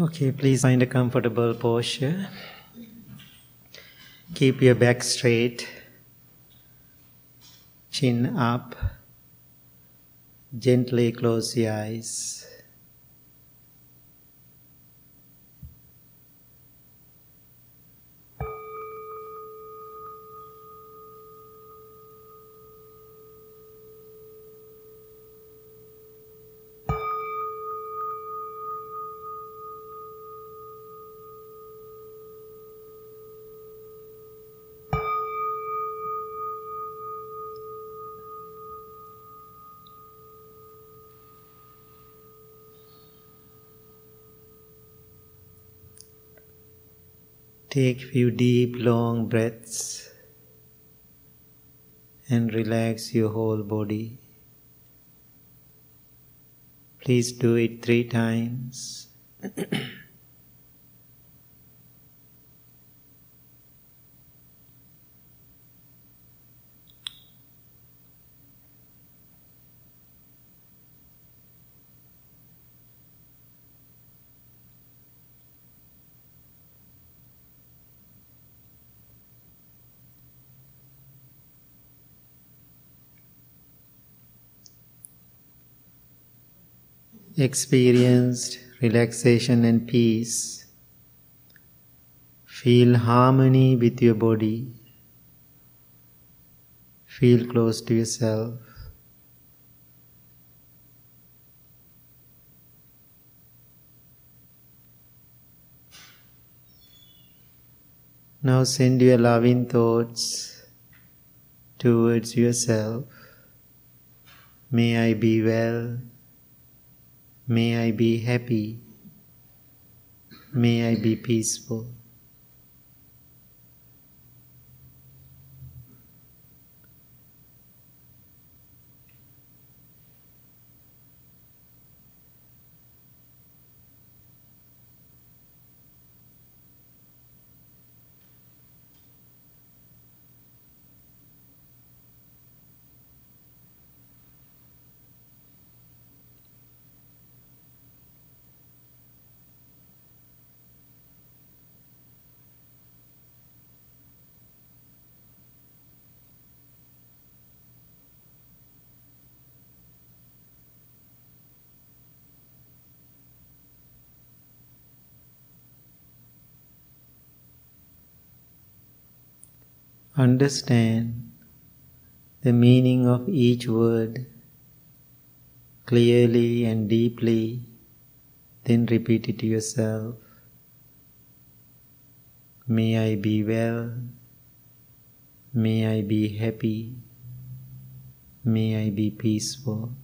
Okay, please find a comfortable posture. Keep your back straight, chin up, gently close the eyes. Take a few deep, long breaths and relax your whole body. Please do it 3 times. Experienced relaxation and peace. Feel harmony with your body. Feel close to yourself. Now send your loving thoughts towards yourself. May I be well. May I be happy. May I be peaceful. Understand the meaning of each word clearly and deeply, then repeat it to yourself. May I be well. May I be happy. May I be peaceful.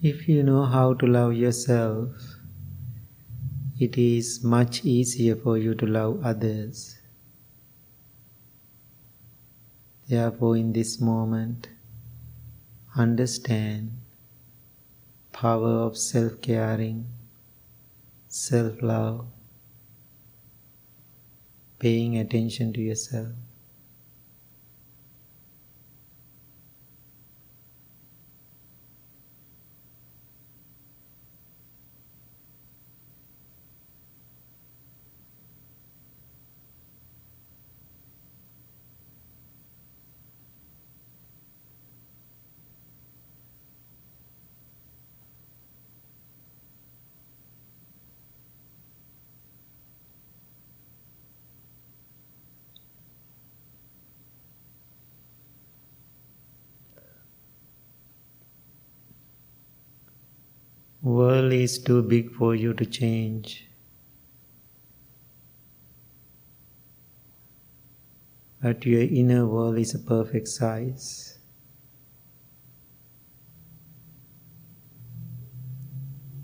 If you know how to love yourself, it is much easier for you to love others. Therefore, in this moment, understand the power of self-caring, self-love, paying attention to yourself. World is too big for you to change. But your inner world is a perfect size.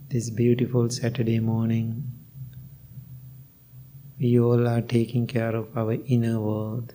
This beautiful Saturday morning, we all are taking care of our inner world.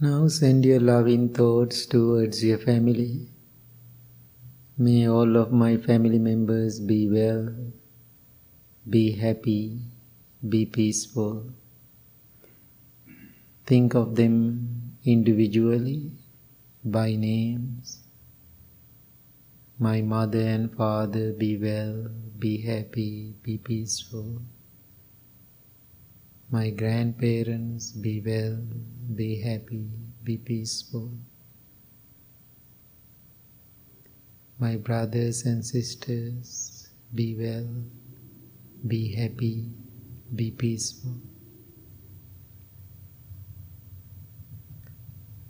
Now send your loving thoughts towards your family. May all of my family members be well, be happy, be peaceful. Think of them individually, by names. My mother and father be well, be happy, be peaceful. My grandparents be well, be happy, be peaceful. My brothers and sisters be well, be happy, be peaceful.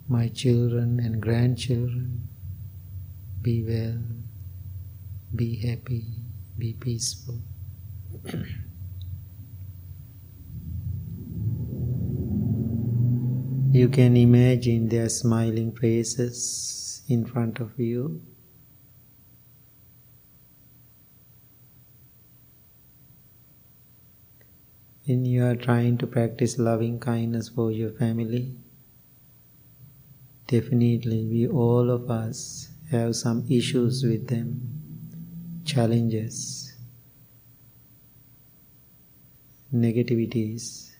My children and grandchildren be well, be happy, be peaceful. You can imagine their smiling faces in front of you. And you are trying to practice loving kindness for your family. Definitely, we all of us have some issues with them, challenges, negativities.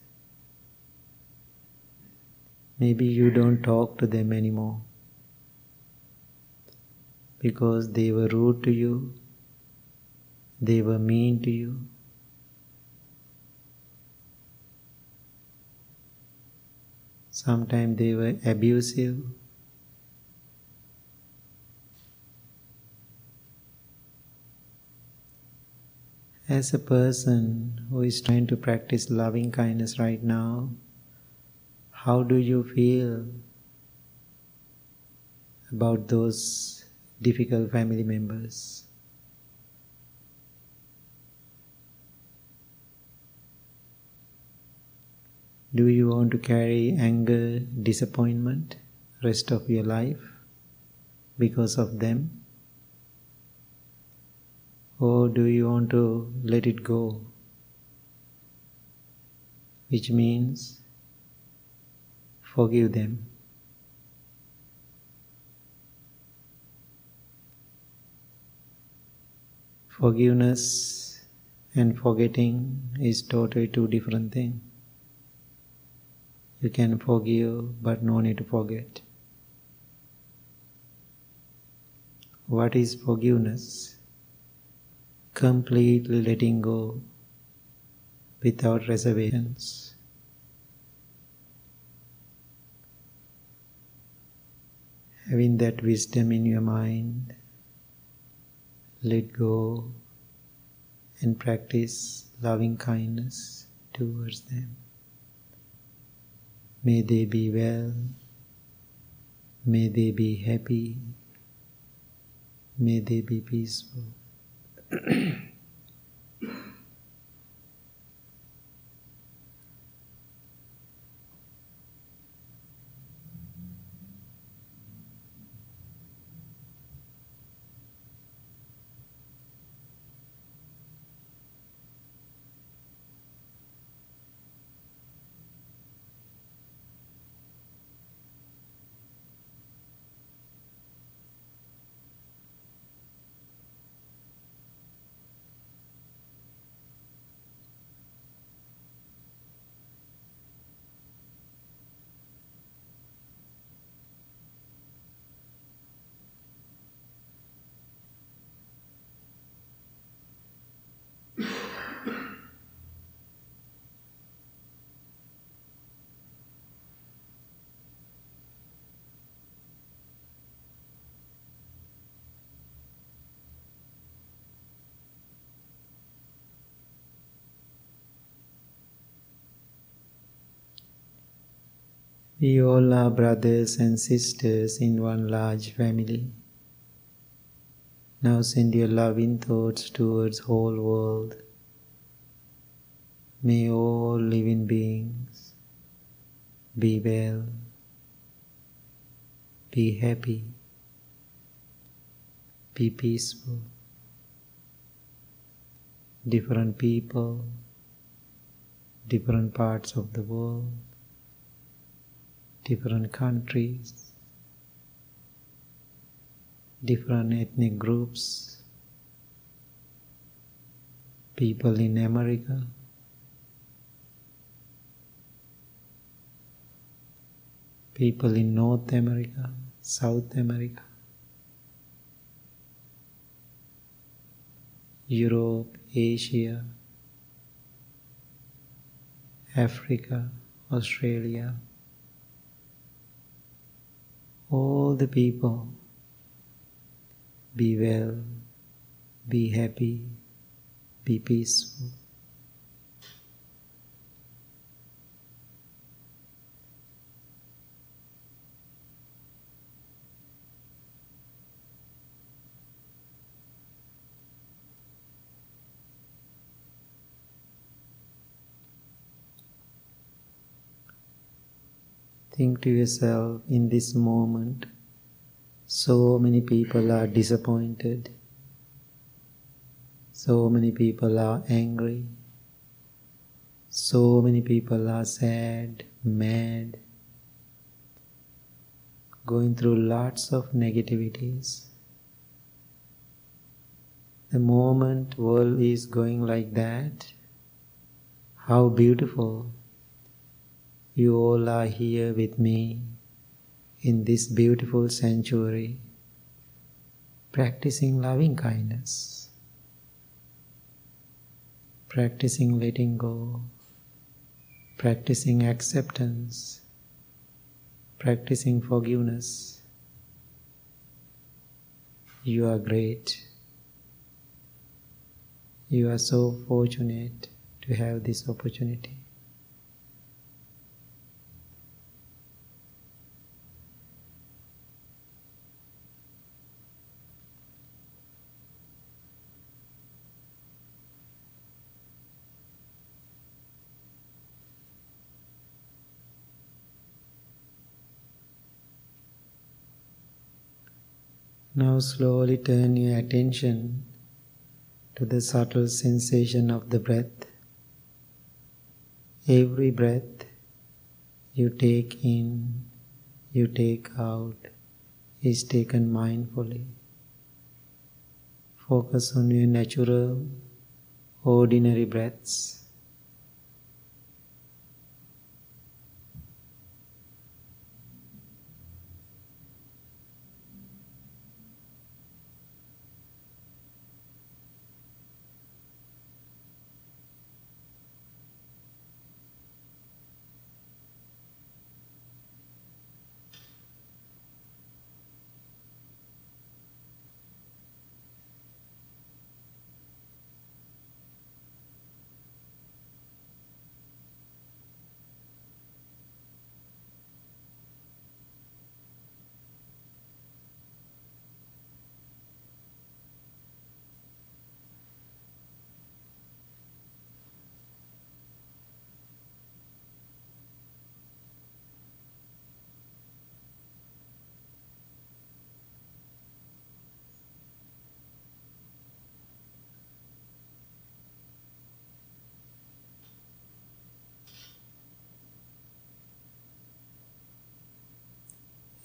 Maybe you don't talk to them anymore because they were rude to you, they were mean to you. Sometimes they were abusive. As a person who is trying to practice loving kindness right now, how do you feel about those difficult family members? Do you want to carry anger, disappointment, rest of your life because of them? Or do you want to let it go? Which means, forgive them. Forgiveness and forgetting is totally two different things. You can forgive, but no need to forget. What is forgiveness? Completely letting go without reservations. Having that wisdom in your mind, let go and practice loving kindness towards them. May they be well, may they be happy, may they be peaceful. We all are brothers and sisters in one large family. Now send your loving thoughts towards whole world. May all living beings be well, be happy, be peaceful. Different people, different parts of the world, different countries, different ethnic groups, people in America, people in North America, South America, Europe, Asia, Africa, Australia. All the people, be well, be happy, be peaceful. Think to yourself, in this moment, so many people are disappointed, so many people are angry, so many people are sad, mad, going through lots of negativities. The moment world is going like that, how beautiful! You all are here with me in this beautiful sanctuary, practicing loving kindness, practicing letting go, practicing acceptance, practicing forgiveness. You are great. You are so fortunate to have this opportunity. Now slowly turn your attention to the subtle sensation of the breath. Every breath you take in, you take out, is taken mindfully. Focus on your natural, ordinary breaths.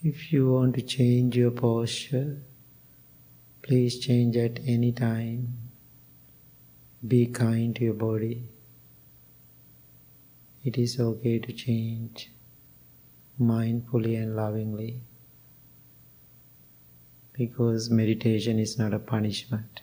If you want to change your posture, please change at any time. Be kind to your body. It is okay to change mindfully and lovingly, because meditation is not a punishment.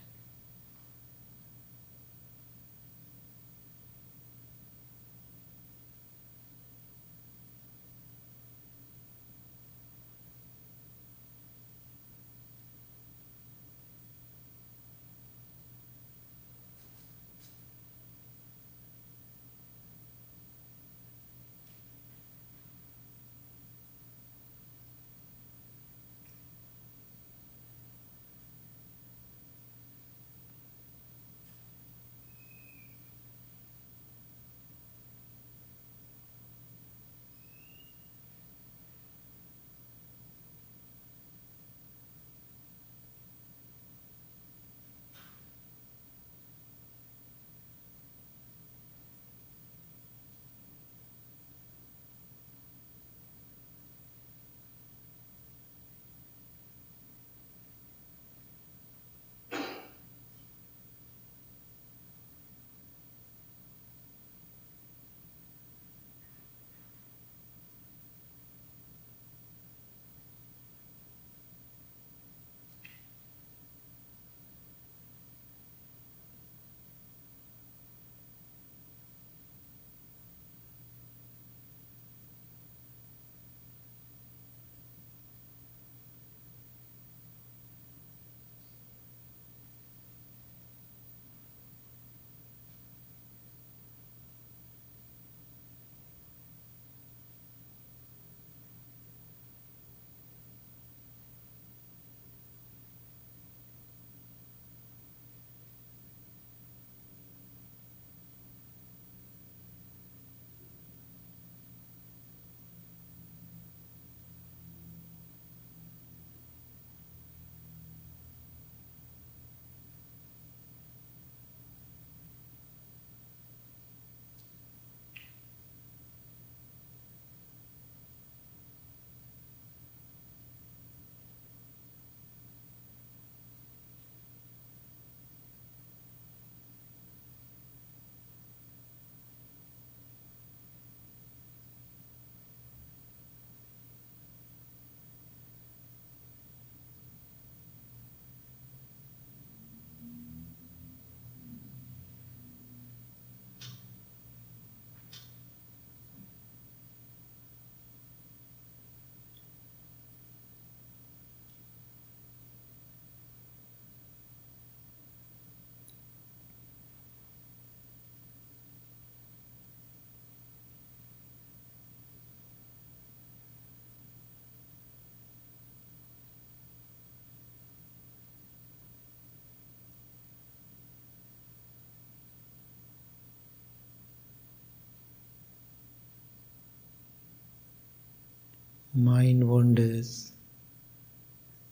Mind wanders.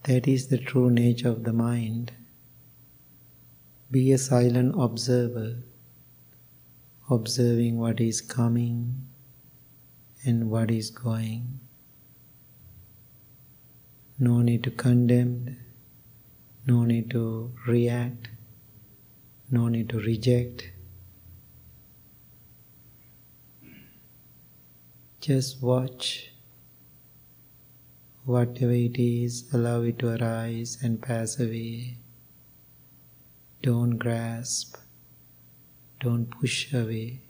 That is the true nature of the mind. Be a silent observer, observing what is coming and what is going. No need to condemn, no need to react, no need to reject. Just watch. Whatever it is, allow it to arise and pass away. Don't grasp, don't push away.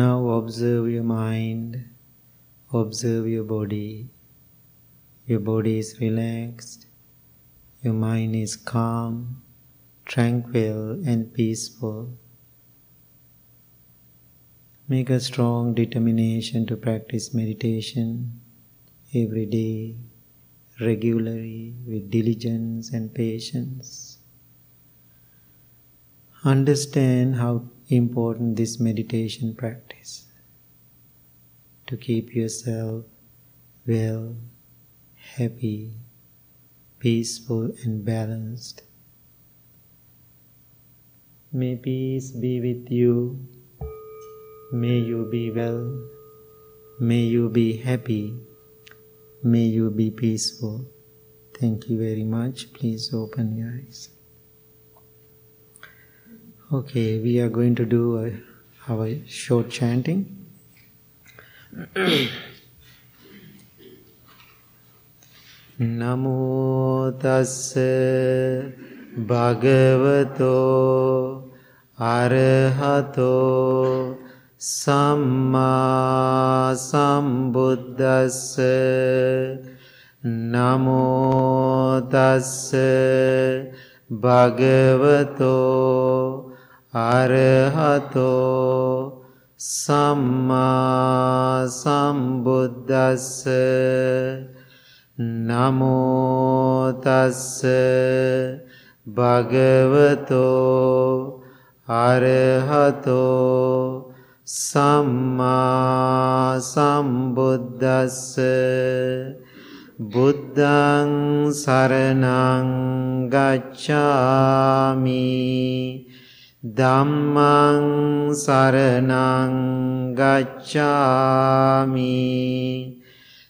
Now observe your mind, observe your body. Your body is relaxed, your mind is calm, tranquil and peaceful. Make a strong determination to practice meditation every day, regularly, with diligence and patience. Understand how important this meditation practice to keep yourself well, happy, peaceful and balanced. May peace be with you. May you be well. May you be happy. May you be peaceful. Thank you very much. Please open your eyes. Okay, we are going to do our short chanting. Namo tassa bhagavato arahato Samma sambuddhassa. Namo tassa bhagavato arahato samma sambuddhassa. Namo tassa bhagavato arahato samma sambuddhassa. Buddhaṃ saraṇaṃ gacchāmi. Dhammaṃ saraṇaṃ gacchāmi.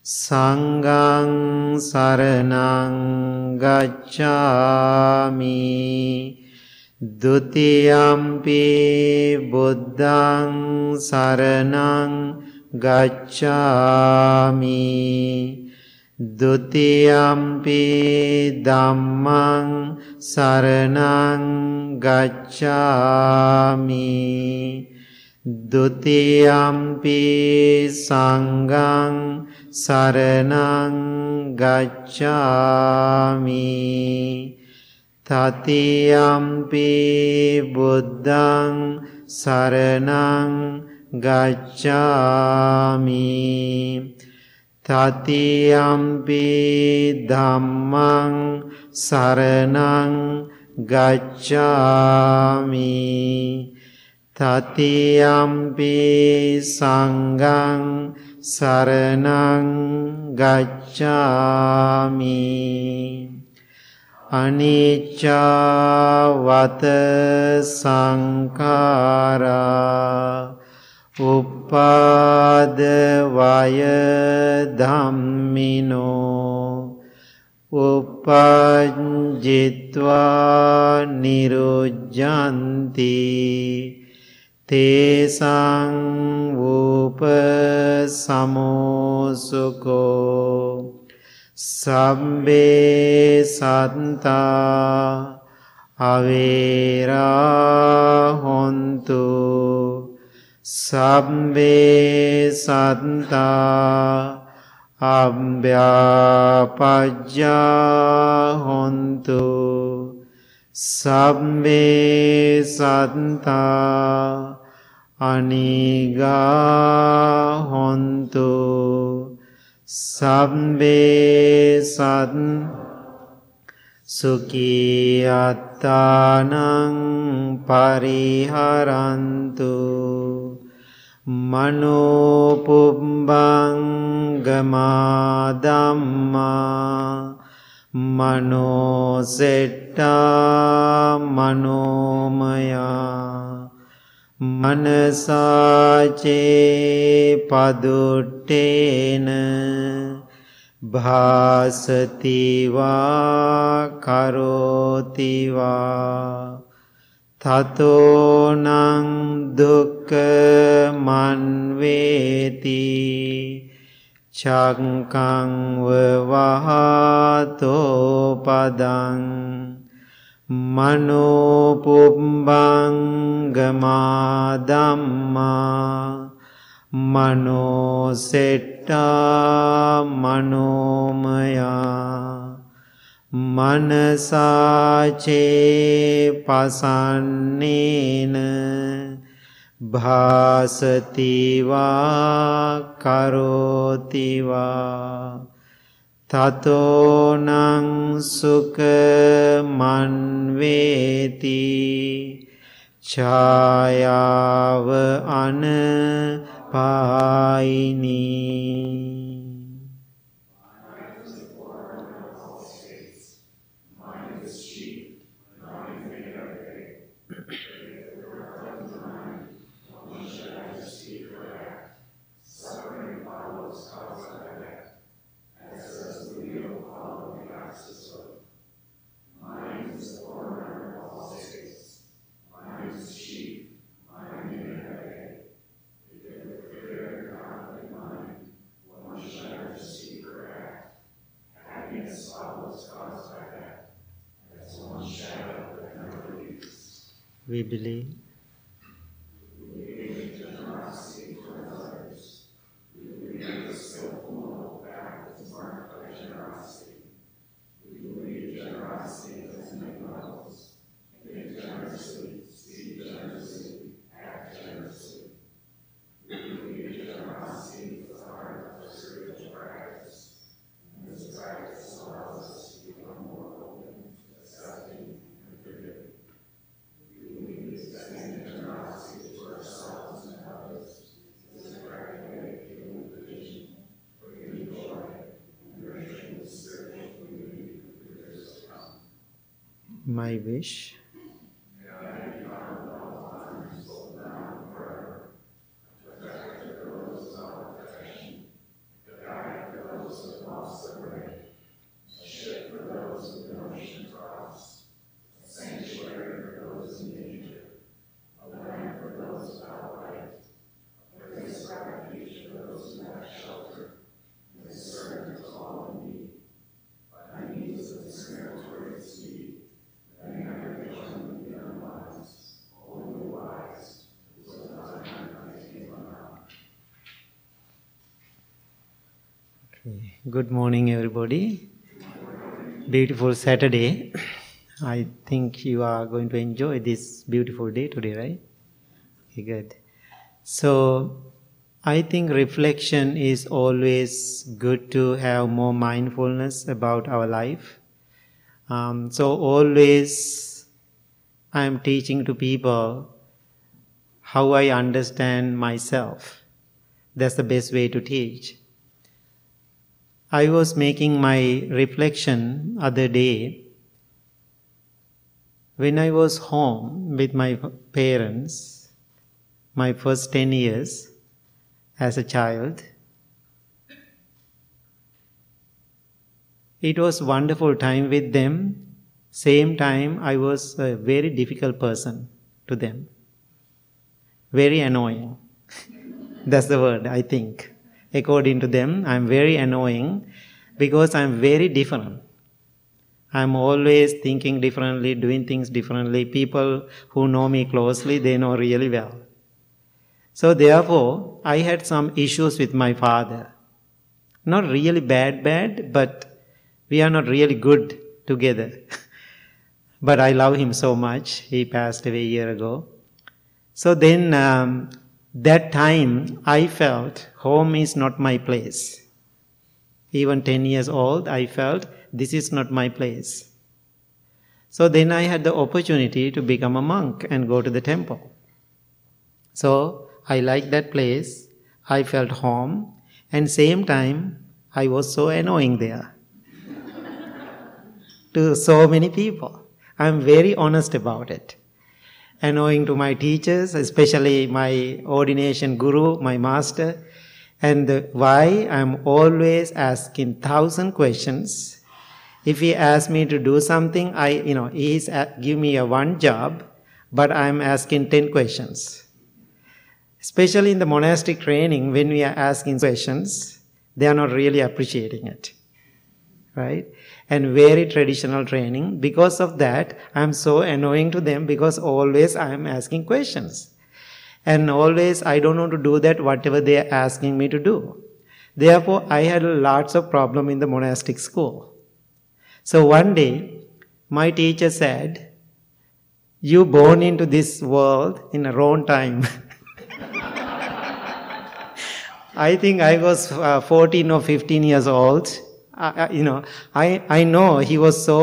Sanghaṃ saraṇaṃ gacchāmi. Dutiyampi buddhaṃ saraṇaṃ gacchāmi. Dutiyampi dhammaṃ saraṇaṃ gacchāmi. Dutiyampi sanghaṃ saraṇaṃ gacchāmi. Tatiyampi buddhaṃ saraṇaṃ gacchāmi. Tatiyampi dhammaṃ saraṇaṃ gacchāmi. Tatiyampi sanghaṃ saraṇaṃ gacchāmi. Anicca vata saṅkhārā uppādavaya dhammino uppajjitva nirujjanti tesaṃ upasamo sukho sabbe sattā avera hontu. Sabbe sattā abhyapajja hontu. Sabbe sattā anigā hontu. Sabbe sattā sukhiyatānaṃ pariharantu. Mano pubbaṃ gamā dhammā mano seṭṭā manomaya. Manasā ce paduṭṭena bhāsati vā karoti vā. Tato naṃ dukkhaṃ veti cakkaṃ vavahato padaṃ. Mano pubbaṃ gamā dhammā Mano setta manomaya manasa ce pasannena bhasativa karotiva tato nang sukha manveti chayava anapaini. We believe. We generosity towards others. We believe the skillful moral fact is marked by generosity. We believe generosity doesn't make models. Think generously, speak generously, act generously. We believe generosity is the heart of our spiritual practice, and this practice allows us to become more open, accepting, and forgiving. My wish. Good morning, everybody. Beautiful Saturday. I think you are going to enjoy this beautiful day today, right? Okay, good. So, I think reflection is always good to have more mindfulness about our life. Always I am teaching to people how I understand myself. That's the best way to teach. I was making my reflection other day. When I was home with my parents, my first 10 years as a child, it was a wonderful time with them. Same time, I was a very difficult person to them. Very annoying. That's the word, I think. According to them, I'm very annoying because I'm very different. I'm always thinking differently, doing things differently. People who know me closely, they know really well. So therefore, I had some issues with my father. Not really bad, but we are not really good together. But I love him so much. He passed away a year ago. So then... that time, I felt home is not my place. Even 10 years old, I felt this is not my place. So then I had the opportunity to become a monk and go to the temple. So I liked that place. I felt home. And same time, I was so annoying there to so many people. I'm very honest about it. Annoying to my teachers, especially my ordination guru, my master. And why I'm always asking 1,000 questions. If he asks me to do something, he's give me a one job, but I'm asking 10 questions. Especially in the monastic training, when we are asking questions, they are not really appreciating it. Right? And very traditional training. Because of that, I'm so annoying to them because always I'm asking questions. and always I don't want to do that whatever they are asking me to do. Therefore, I had lots of problem in the monastic school. So one day, my teacher said, "You born into this world in a wrong time." I think I was 14 or 15 years old. I know he was so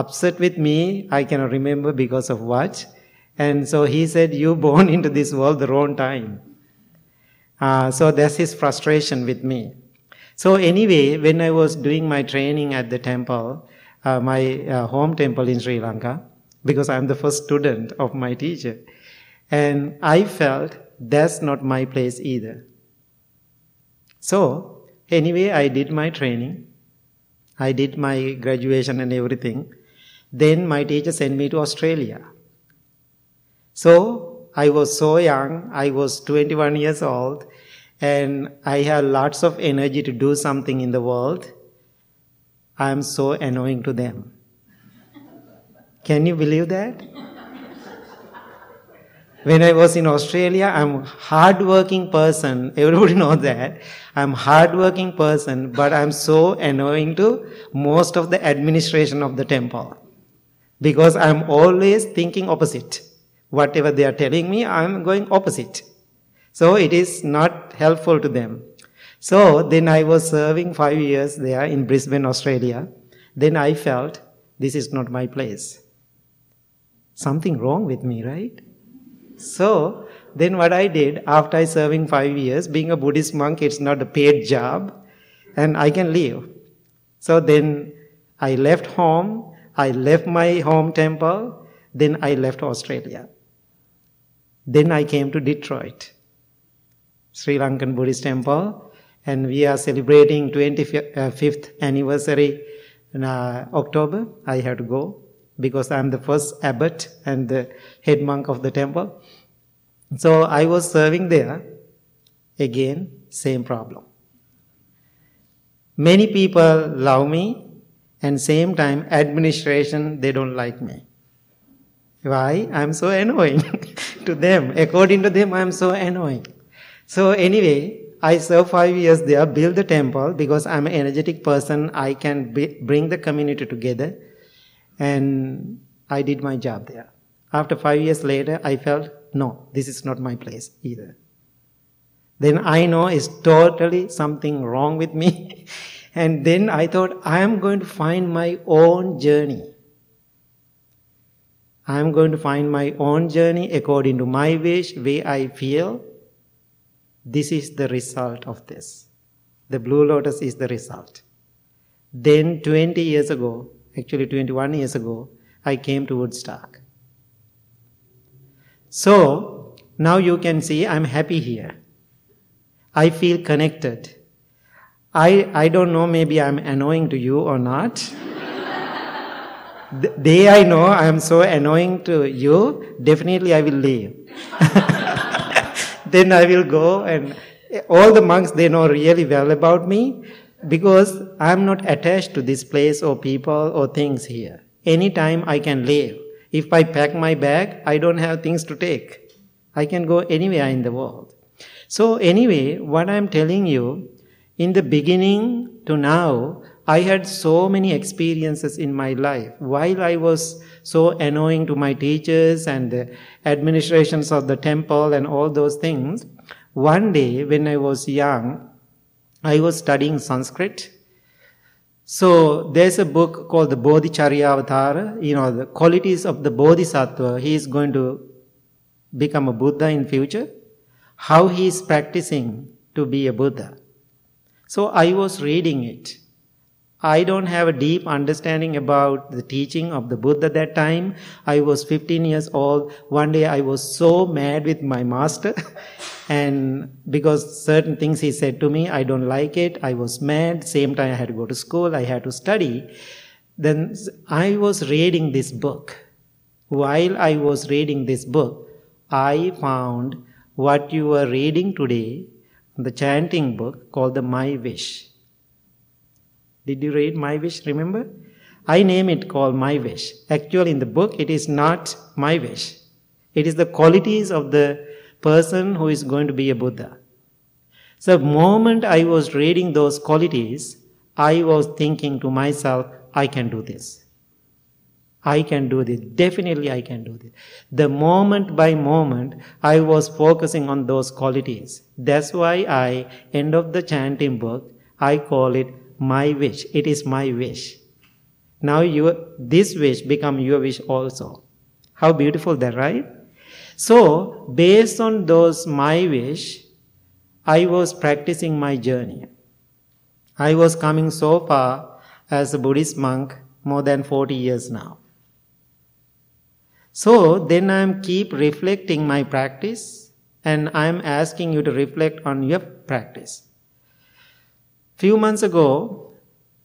upset with me. I cannot remember because of what. And so he said, "You born into this world the wrong time." So that's his frustration with me. So anyway, when I was doing my training at the temple, my home temple in Sri Lanka, because I'm the first student of my teacher, and I felt that's not my place either. So anyway, I did my training. I did my graduation and everything. Then my teacher sent me to Australia. So I was so young, I was 21 years old, and I had lots of energy to do something in the world. I am so annoying to them. Can you believe that? When I was in Australia, I'm a hard-working person. Everybody knows that. I'm a hard-working person, but I'm so annoying to most of the administration of the temple. Because I'm always thinking opposite. Whatever they are telling me, I'm going opposite. So it is not helpful to them. So then I was serving 5 years there in Brisbane, Australia. Then I felt, this is not my place. Something wrong with me, right? So then what I did, after I serving 5 years, being a Buddhist monk, it's not a paid job, and I can leave. So then I left home, I left my home temple, then I left Australia. Then I came to Detroit, Sri Lankan Buddhist temple, and we are celebrating 25th anniversary in October. I had to go because I'm the first abbot and the head monk of the temple. So I was serving there. Again, same problem. Many people love me, and same time administration, they don't like me. Why? I'm so annoying to them. According to them, I'm so annoying. So anyway, I served 5 years there, built the temple, because I'm an energetic person. I can bring the community together. And I did my job there. After 5 years later, I felt, no, this is not my place either. Then I know it's totally something wrong with me. And then I thought, I am going to find my own journey. I'm going to find my own journey according to my wish, way I feel. This is the result of this. The Blue Lotus is the result. Then 20 years ago, actually 21 years ago, I came to Woodstock. So, now you can see I'm happy here. I feel connected. I don't know, maybe I'm annoying to you or not. The day I know I am so annoying to you, definitely I will leave. Then I will go, and all the monks, they know really well about me, because I am not attached to this place or people or things here. Anytime I can leave. If I pack my bag, I don't have things to take. I can go anywhere in the world. So anyway, what I am telling you, in the beginning to now, I had so many experiences in my life. While I was so annoying to my teachers and the administrations of the temple and all those things, one day when I was young, I was studying Sanskrit. So there's a book called the Bodhicharyavatara, the qualities of the Bodhisattva. He is going to become a Buddha in future. How he is practicing to be a Buddha. So I was reading it. I don't have a deep understanding about the teaching of the Buddha at that time. I was 15 years old. One day I was so mad with my master. And because certain things he said to me, I don't like it. I was mad. Same time I had to go to school. I had to study. Then I was reading this book. While I was reading this book, I found what you are reading today, the chanting book called the My Wish. Did you read My Wish, remember? I name it called My Wish. Actually, in the book, it is not My Wish. It is the qualities of the person who is going to be a Buddha. So the moment I was reading those qualities, I was thinking to myself, I can do this. I can do this. Definitely I can do this. The moment by moment, I was focusing on those qualities. That's why I, end of the chanting book, I call it my wish. It is my wish. Now this wish become your wish also. How beautiful that, right? So, based on those my wish, I was practicing my journey. I was coming so far as a Buddhist monk more than 40 years now. So, then I am keep reflecting my practice, and I am asking you to reflect on your practice. Few months ago,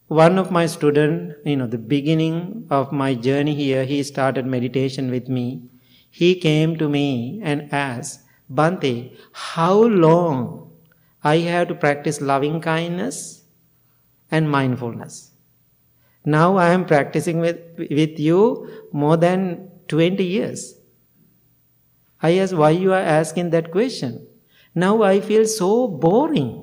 one of my students, the beginning of my journey here, he started meditation with me. He came to me and asked, Bhante, how long I have to practice loving kindness and mindfulness? Now I am practicing with you more than 20 years. I asked, why you are asking that question? Now I feel so boring.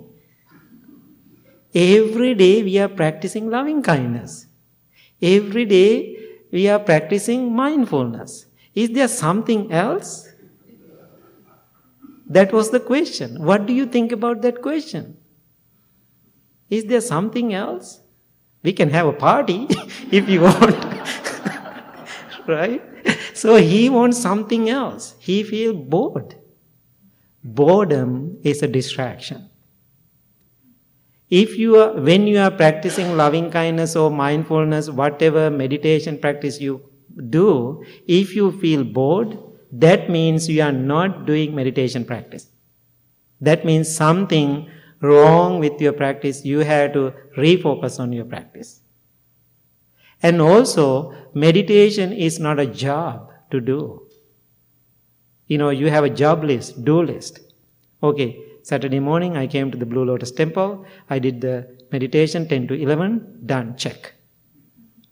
Every day we are practicing loving kindness. Every day we are practicing mindfulness. Is there something else? That was the question. What do you think about that question? Is there something else? We can have a party if you want. Right? So he wants something else. He feels bored. Boredom is a distraction. When you are practicing loving kindness or mindfulness, whatever meditation practice you do, if you feel bored, that means you are not doing meditation practice. That means something wrong with your practice. You have to refocus on your practice. And also, meditation is not a job to do. You have a job list, do list. Okay. Saturday morning, I came to the Blue Lotus Temple. I did the meditation 10 to 11. Done. Check.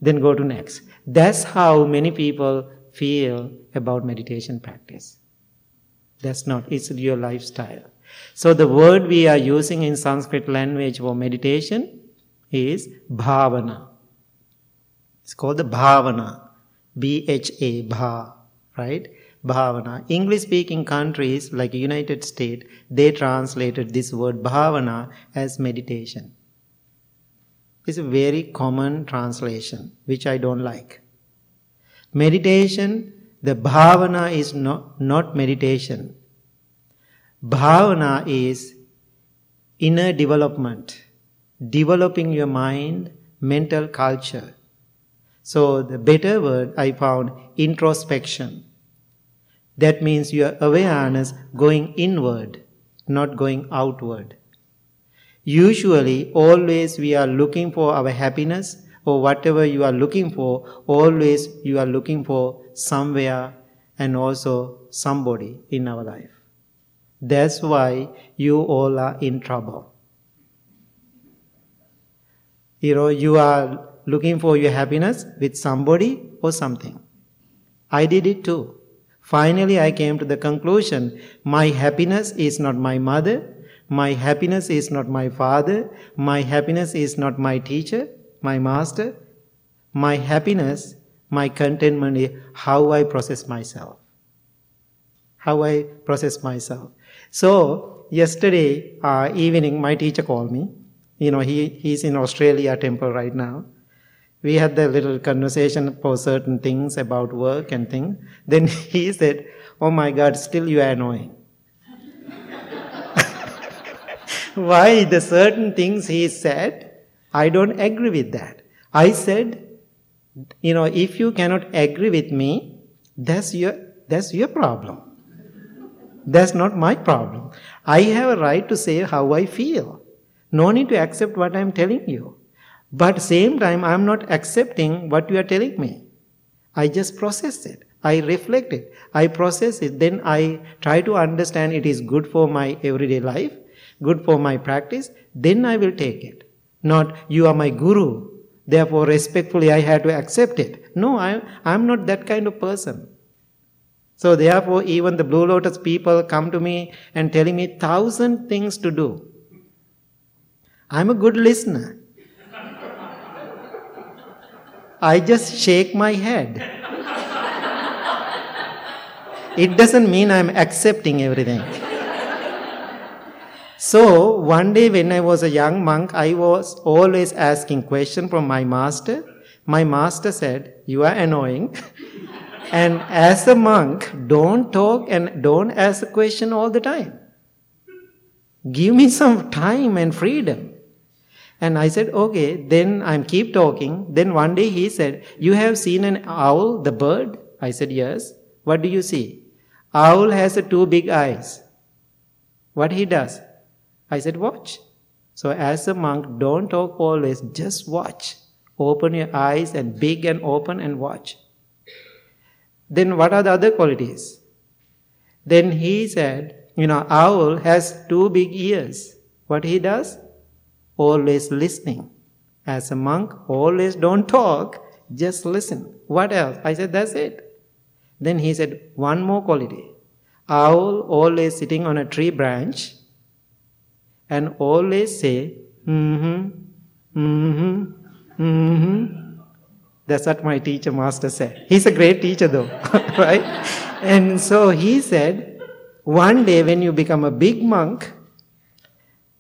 Then go to next. That's how many people feel about meditation practice. That's not. It's your lifestyle. So the word we are using in Sanskrit language for meditation is bhavana. It's called the bhavana. B-H-A, bha. Right? Bhavana. English-speaking countries like United States, they translated this word bhavana as meditation. It's a very common translation, which I don't like. Meditation, the bhavana is not meditation. Bhavana is inner development, developing your mind, mental culture. So the better word I found, introspection. That means your awareness going inward, not going outward. Usually, always we are looking for our happiness, or whatever you are looking for, always you are looking for somewhere and also somebody in our life. That's why you all are in trouble. You are looking for your happiness with somebody or something. I did it too. Finally, I came to the conclusion, my happiness is not my mother, my happiness is not my father, my happiness is not my teacher, my master. My happiness, my contentment is how I process myself. So, yesterday evening, my teacher called me. He's in Australia temple right now. We had the little conversation for certain things about work and things. Then he said, oh my God, still you are annoying. Why the certain things he said, I don't agree with that. I said, if you cannot agree with me, that's your problem. That's not my problem. I have a right to say how I feel. No need to accept what I'm telling you. But same time, I'm not accepting what you are telling me. I just process it. I reflect it. I process it. Then I try to understand it is good for my everyday life, good for my practice. Then I will take it. Not, you are my guru, therefore respectfully I have to accept it. No, I'm not that kind of person. So therefore, even the Blue Lotus people come to me and telling me 1,000 things to do. I'm a good listener. I just shake my head. It doesn't mean I'm accepting everything. So, one day when I was a young monk, I was always asking questions from my master. My master said, you are annoying. And as a monk, don't talk and don't ask a question all the time. Give me some time and freedom. And I said, okay, then I keep talking. Then one day he said, you have seen an owl, the bird? I said, yes. What do you see? Owl has two big eyes. What he does? I said, watch. So as a monk, don't talk always, just watch. Open your eyes and big and open and watch. Then what are the other qualities? Then he said, owl has two big ears. What he does? Always listening. As a monk, always don't talk, just listen. What else? I said, that's it. Then he said, one more quality. Owl always sitting on a tree branch and always say, mm-hmm, mm-hmm, mm-hmm. That's what my teacher master said. He's a great teacher though, right? And so he said, one day when you become a big monk,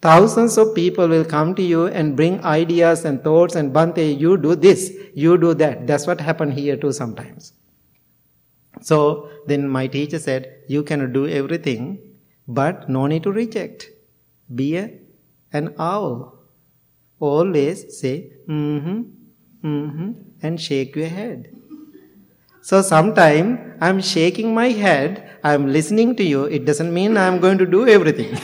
thousands of people will come to you and bring ideas and thoughts and Bhante, you do this, you do that. That's what happened here too sometimes. So then my teacher said, you cannot do everything, but no need to reject. Be an owl. Always say, mm-hmm, mm-hmm, and shake your head. So sometimes I'm shaking my head, I'm listening to you, it doesn't mean I'm going to do everything.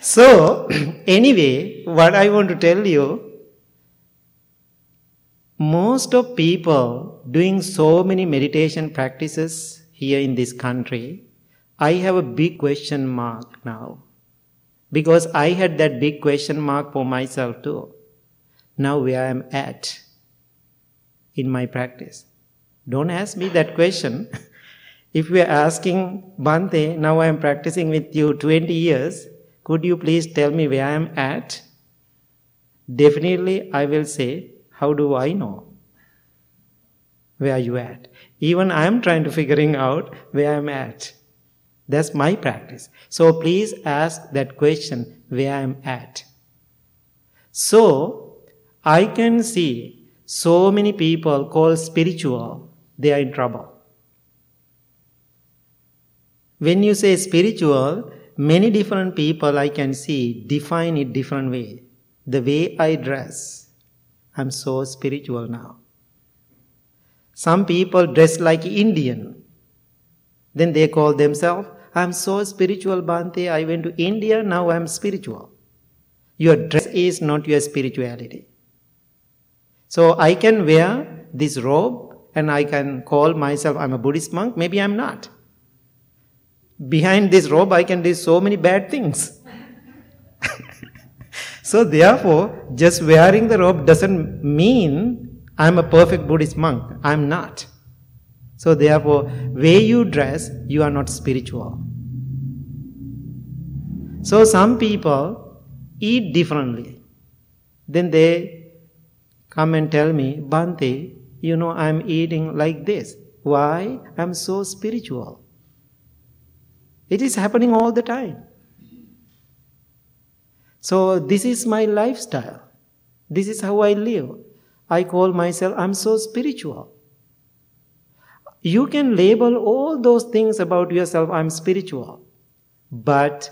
So anyway, what I want to tell you, most of people doing so many meditation practices here in this country, I have a big question mark now. Because I had that big question mark for myself too. Now where I am at in my practice. Don't ask me that question. If we are asking, Bhante, now I am practicing with you 20 years, could you please tell me where I am at? Definitely I will say, how do I know? Where are you at? Even I am trying to figuring out where I am at. That's my practice. So please ask that question, where I am at. So, I can see so many people called spiritual, they are in trouble. When you say spiritual, many different people I can see define it different way. The way I dress, I'm so spiritual now. Some people dress like Indian. Then they call themselves, I'm so spiritual, Bhante, I went to India, now I'm spiritual. Your dress is not your spirituality. So I can wear this robe and I can call myself, I'm a Buddhist monk, maybe I'm not. Behind this robe I can do so many bad things. So therefore, just wearing the robe doesn't mean I'm a perfect Buddhist monk. I'm not. So therefore, way you dress, you are not spiritual. So some people eat differently. Then they come and tell me, Bhante, I'm eating like this. Why? I'm so spiritual. It is happening all the time. So this is my lifestyle. This is how I live. I call myself, I'm so spiritual. You can label all those things about yourself, I'm spiritual. But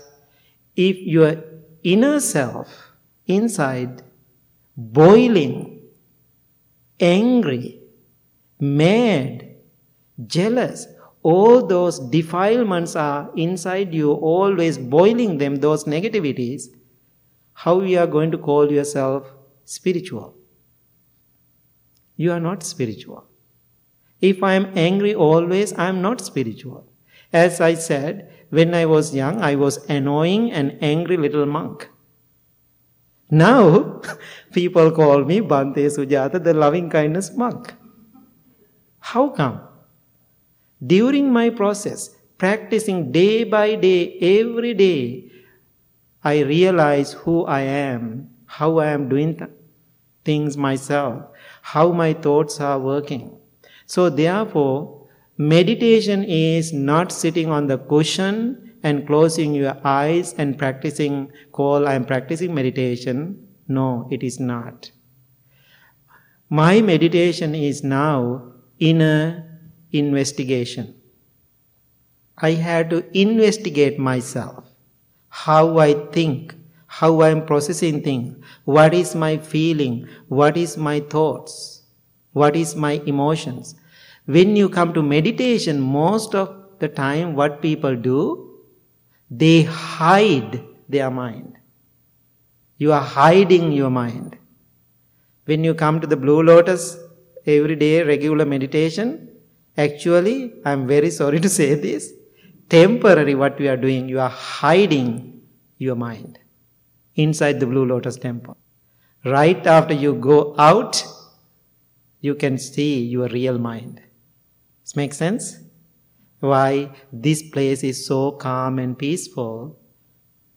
if your inner self, inside, boiling, angry, mad, jealous, all those defilements are inside you, always boiling them, those negativities, how you are going to call yourself spiritual? You are not spiritual. If I am angry always, I am not spiritual. As I said, when I was young, I was annoying and angry little monk. Now, people call me Bhante Sujata, the loving kindness monk. How come? During my process, practicing day by day, every day, I realize who I am, how I am doing things myself, how my thoughts are working. So therefore, meditation is not sitting on the cushion and closing your eyes and practicing, call I am practicing meditation. No, it is not. My meditation is now inner investigation. I had to investigate myself, how I think, how I am processing things, what is my feeling, what is my thoughts, what is my emotions. When you come to meditation, most of the time what people do, they hide their mind. You are hiding your mind. When you come to the Blue Lotus, every day regular meditation, actually, I am very sorry to say this, temporary what we are doing, you are hiding your mind inside the Blue Lotus temple. Right after you go out, you can see your real mind. This makes sense? Why this place is so calm and peaceful.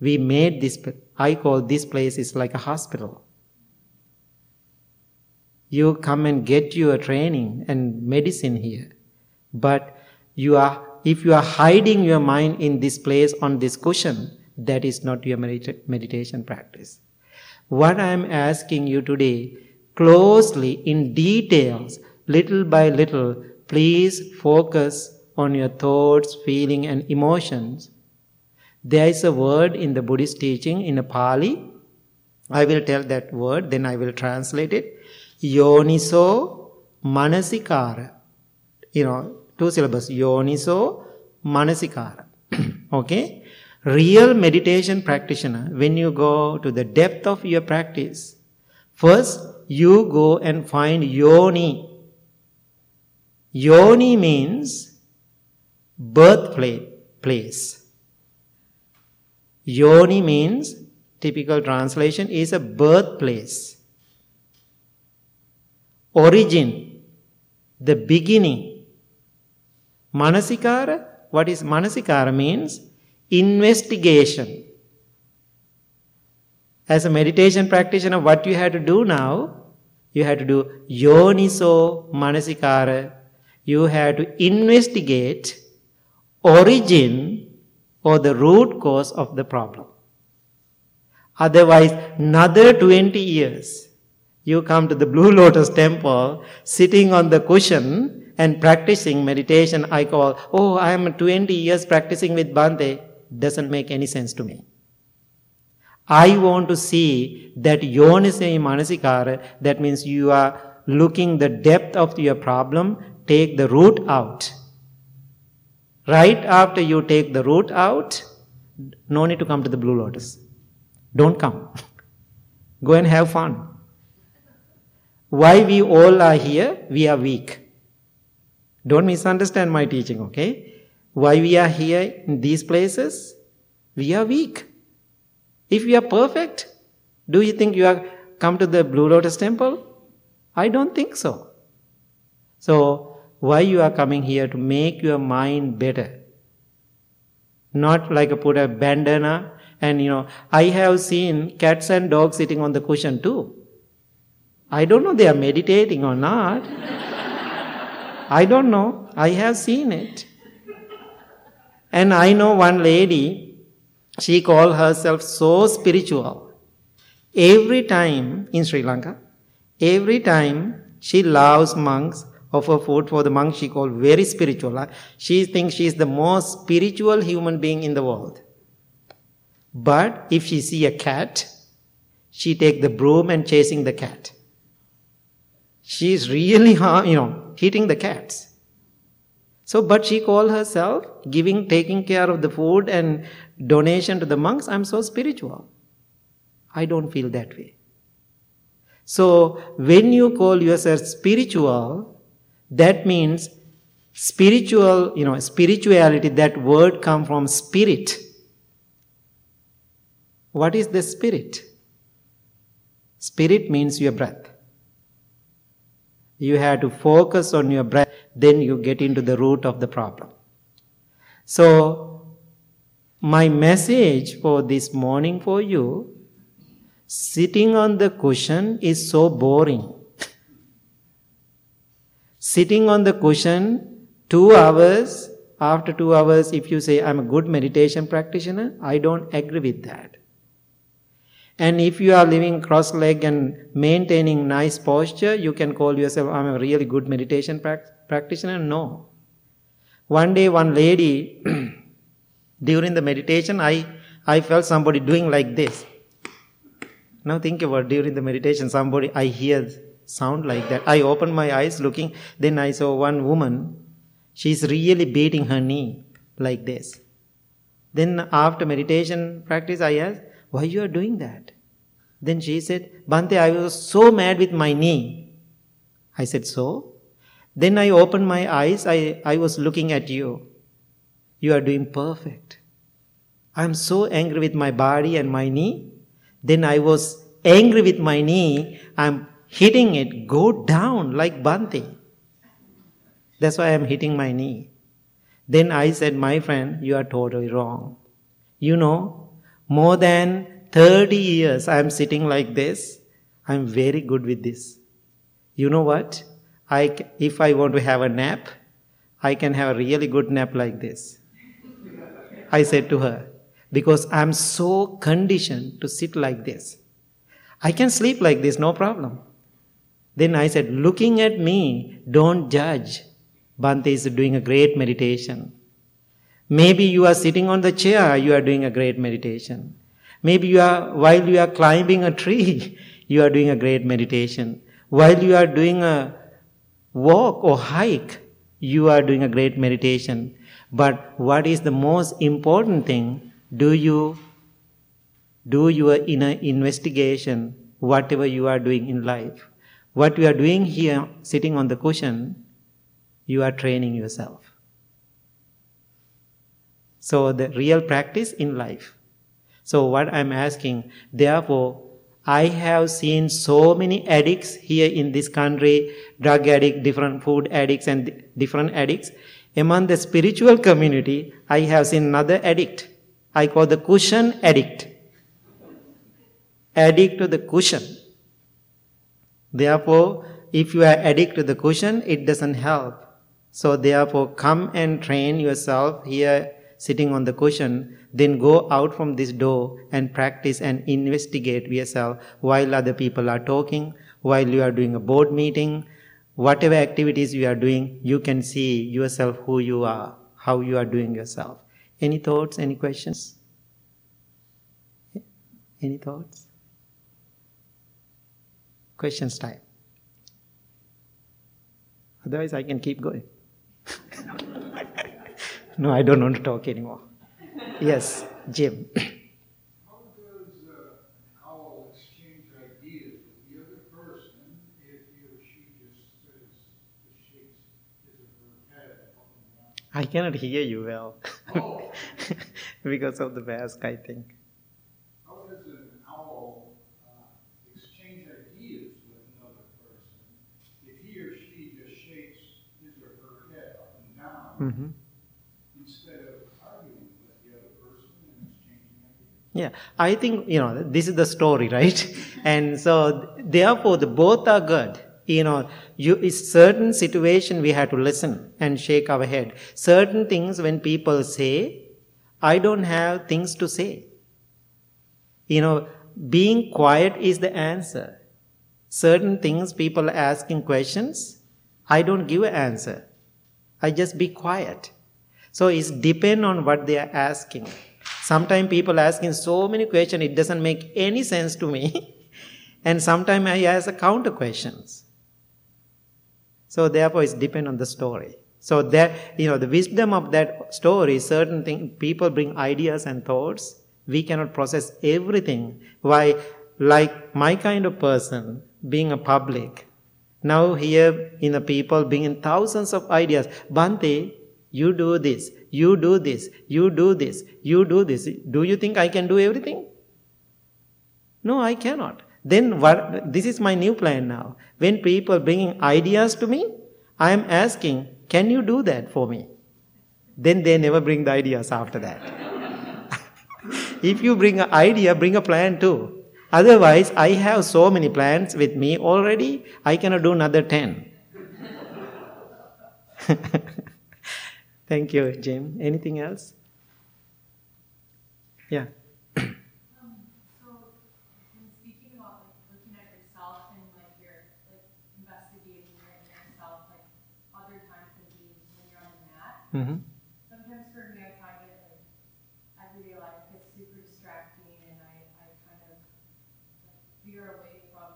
We made this, I call this place is like a hospital. You come and get your training and medicine here. But you are, if you are hiding your mind in this place on this cushion, that is not your meditation practice. What I am asking you today, closely, in details, little by little, please focus on your thoughts, feelings and emotions. There is a word in the Buddhist teaching in a Pali. I will tell that word, then I will translate it. Yoniso manasikara. You know, 2 syllables. Yoniso manasikara. Okay? Real meditation practitioner, when you go to the depth of your practice, first you go and find Yoni. Yoni means birthplace. Yoni means, typical translation, is a birthplace. Origin, the beginning. Manasikara, what is manasikara means? Investigation. As a meditation practitioner, what you have to do now, you have to do Yoniso manasikara. You have to investigate origin or the root cause of the problem. Otherwise, another 20 years, you come to the Blue Lotus temple, sitting on the cushion and practicing meditation. I call, oh, I am 20 years practicing with Bhante. Doesn't make any sense to me. I want to see that Yoniso manasikara, that means you are looking the depth of your problem, take the root out. Right after you take the root out, no need to come to the Blue Lotus. Don't come. Go and have fun. Why we all are here? We are weak. Don't misunderstand my teaching, okay? Why we are here in these places? We are weak. If you are perfect, do you think you are come to the Blue Lotus temple? I don't think so. So, why you are coming here? To make your mind better. Not like a put a bandana and you know, I have seen cats and dogs sitting on the cushion too. I don't know they are meditating or not. I don't know. I have seen it. And I know one lady, she called herself so spiritual. Every time, in Sri Lanka, every time she loves monks, offer food for the monks, she called very spiritual. She thinks she is the most spiritual human being in the world. But if she see a cat, she take the broom and chasing the cat. She is really, you know, hitting the cats. So, but she called herself giving, taking care of the food and donation to the monks. I'm so spiritual. I don't feel that way. So, when you call yourself spiritual, that means spiritual, you know, spirituality, that word comes from spirit. What is the spirit? Spirit means your breath. You have to focus on your breath, then you get into the root of the problem. So, my message for this morning for you, sitting on the cushion is so boring. Sitting on the cushion 2 hours, after 2 hours, if you say, I'm a good meditation practitioner, I don't agree with that. And if you are living cross-legged and maintaining nice posture, you can call yourself, I'm a really good meditation practitioner. No. One day, one lady, during the meditation, I felt somebody doing like this. Now think about during the meditation, somebody, I hear sound like that. I opened my eyes looking, then I saw one woman, she's really beating her knee like this. Then after meditation practice, I asked, why you are doing that? Then she said, Bhante, I was so mad with my knee. I said, so? Then I opened my eyes, I was looking at you. You are doing perfect. I am so angry with my body and my knee. Then I was angry with my knee. I am hitting it. Go down like Bhante. That's why I am hitting my knee. Then I said, my friend, you are totally wrong. You know, more than 30 years I am sitting like this. I am very good with this. You know what? If I want to have a nap, I can have a really good nap like this. I said to her, because I am so conditioned to sit like this. I can sleep like this, no problem. Then I said, looking at me, don't judge. Bhante is doing a great meditation. Maybe you are sitting on the chair, you are doing a great meditation. Maybe while you are climbing a tree, you are doing a great meditation. While you are doing a walk or hike, you are doing a great meditation. But what is the most important thing? Do you do your inner investigation, whatever you are doing in life. What you are doing here, sitting on the cushion, you are training yourself. So the real practice in life. So what I'm asking, therefore, I have seen so many addicts here in this country, drug addicts, different food addicts and different addicts. Among the spiritual community, I have seen another addict. I call the cushion addict. Addict to the cushion. Therefore, if you are addict to the cushion, it doesn't help. So therefore, come and train yourself here sitting on the cushion, then go out from this door and practice and investigate yourself while other people are talking, while you are doing a board meeting, whatever activities you are doing, you can see yourself who you are, how you are doing yourself. Any thoughts, any questions? Any thoughts? Questions time. Otherwise I can keep going. No, I don't want to talk anymore. Yes, Jim. How does an owl exchange ideas with the other person if he or she just says the shakes his or her head up and down? I cannot hear you well. Oh. Because of the mask, I think. How does an owl exchange ideas with another person if he or she just shakes his or her head up and down? Mm-hmm. Yeah, I think, this is the story, right? And so, therefore, both are good. It's certain situation we have to listen and shake our head. Certain things when people say, I don't have things to say. Being quiet is the answer. Certain things people are asking questions, I don't give an answer. I just be quiet. So, it's depend on what they are asking. Sometimes people asking so many questions, it doesn't make any sense to me. And sometimes I ask a counter questions. So therefore, it's depend on the story. So that, the wisdom of that story, certain things, people bring ideas and thoughts. We cannot process everything. Why, like my kind of person, being a public, now here in the people bringing thousands of ideas. Bhante, you do this. You do this, you do this, you do this. Do you think I can do everything? No, I cannot. Then what? This is my new plan now. When people bringing ideas to me, I am asking, can you do that for me? Then they never bring the ideas after that. If you bring an idea, bring a plan too. Otherwise, I have so many plans with me already, I cannot do another 10. Thank you, Jim. Anything else? Yeah. Mm-hmm. Sometimes for me, I find it like everyday life gets super distracting, and I kind of like, veer away from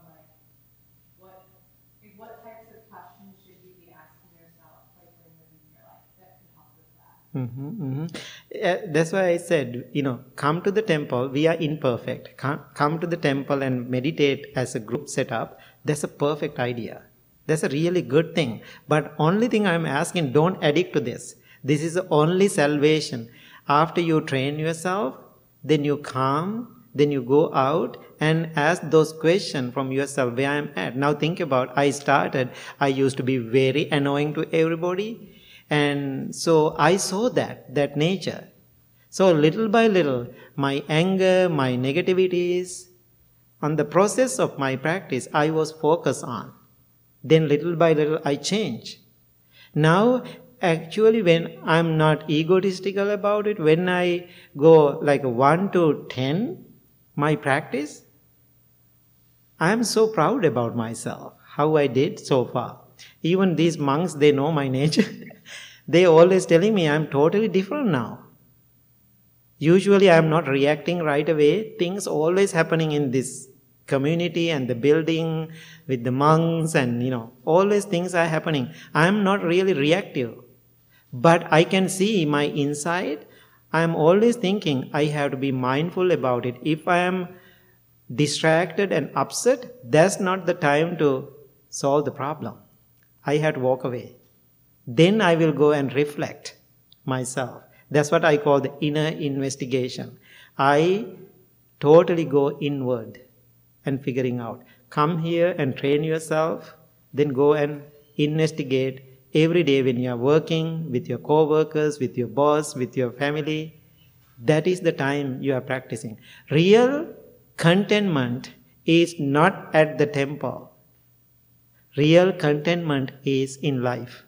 what types of questions should you be asking yourself when you're in your life that can help with that. Mm-hmm, mm-hmm. That's why I said, come to the temple. We are imperfect. Come to the temple and meditate as a group setup. That's a perfect idea. That's a really good thing. But only thing I'm asking, don't addict to this. This is the only salvation. After you train yourself, then you calm, then you go out and ask those questions from yourself, where I'm at. Now think about, I used to be very annoying to everybody. And so I saw that nature. So little by little, my anger, my negativities, on the process of my practice, I was focused on. Then little by little I change. Now, actually when I'm not egotistical about it, when I go like 1 to 10, my practice, I'm so proud about myself, how I did so far. Even these monks, they know my nature. They always telling me I'm totally different now. Usually I'm not reacting right away. Things always happening in this community and the building with the monks and, all these things are happening. I'm not really reactive, but I can see my inside. I'm always thinking I have to be mindful about it. If I am distracted and upset, that's not the time to solve the problem. I have to walk away. Then I will go and reflect myself. That's what I call the inner investigation. I totally go inward and figuring out. Come here and train yourself, then go and investigate every day when you are working, with your co-workers, with your boss, with your family. That is the time you are practicing. Real contentment is not at the temple. Real contentment is in life.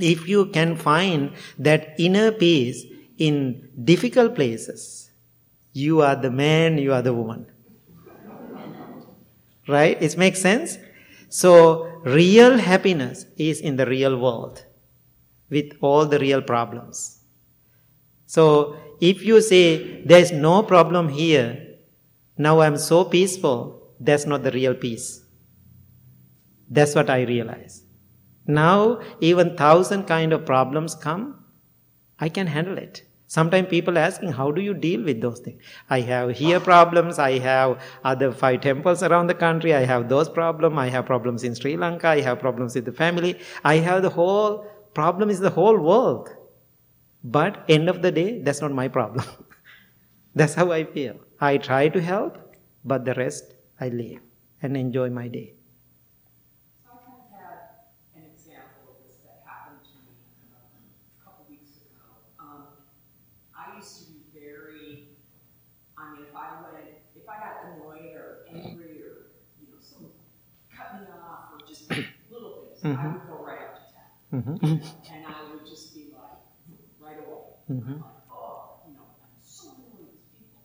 If you can find that inner peace in difficult places, you are the man, you are the woman. Right? It makes sense? So, real happiness is in the real world with all the real problems. So, if you say, there's no problem here, now I'm so peaceful, that's not the real peace. That's what I realize. Now, even 1,000 kind of problems come, I can handle it. Sometimes people asking, how do you deal with those things? I have here problems, I have other 5 temples around the country, I have those problems, I have problems in Sri Lanka, I have problems with the family, I have the whole problem is the whole world. But end of the day, that's not my problem. That's how I feel. I try to help, but the rest I leave and enjoy my day. Mm-hmm. I would go right up to town. Mm-hmm. And I would just be like, right away. Mm-hmm. I'm like, I'm so annoyed with people.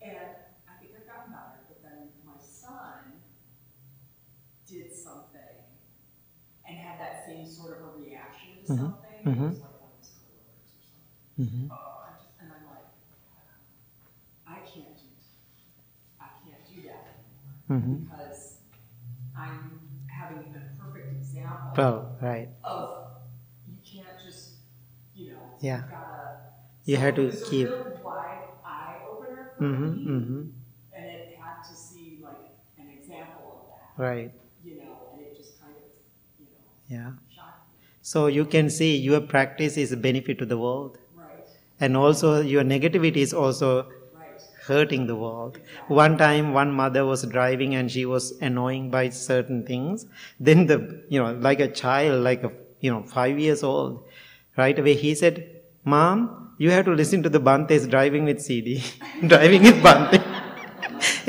And I think I've gotten better, but then my son did something and had that same sort of a reaction to something. Mm-hmm. It was like one of his coworkers or something. Mm-hmm. And I'm like, I can't do that anymore. Mm-hmm. Because I'm having a perfect example of you can't just, you have to keep. It was a real wide eye opener for me, and it had to see like an example of that. Right. And it just kind of, shocked me. So you can see your practice is a benefit to the world. Right. And also your negativity is also hurting the world. One time, one mother was driving and she was annoying by certain things. Then like a child, 5 years old, right away he said, "Mom, you have to listen to the Bhante's Driving with CD." Driving with Bhante.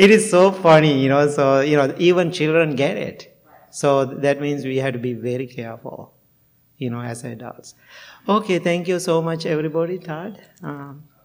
It is so funny, so, even children get it. So that means we have to be very careful, as adults. Okay, thank you so much, everybody. Todd.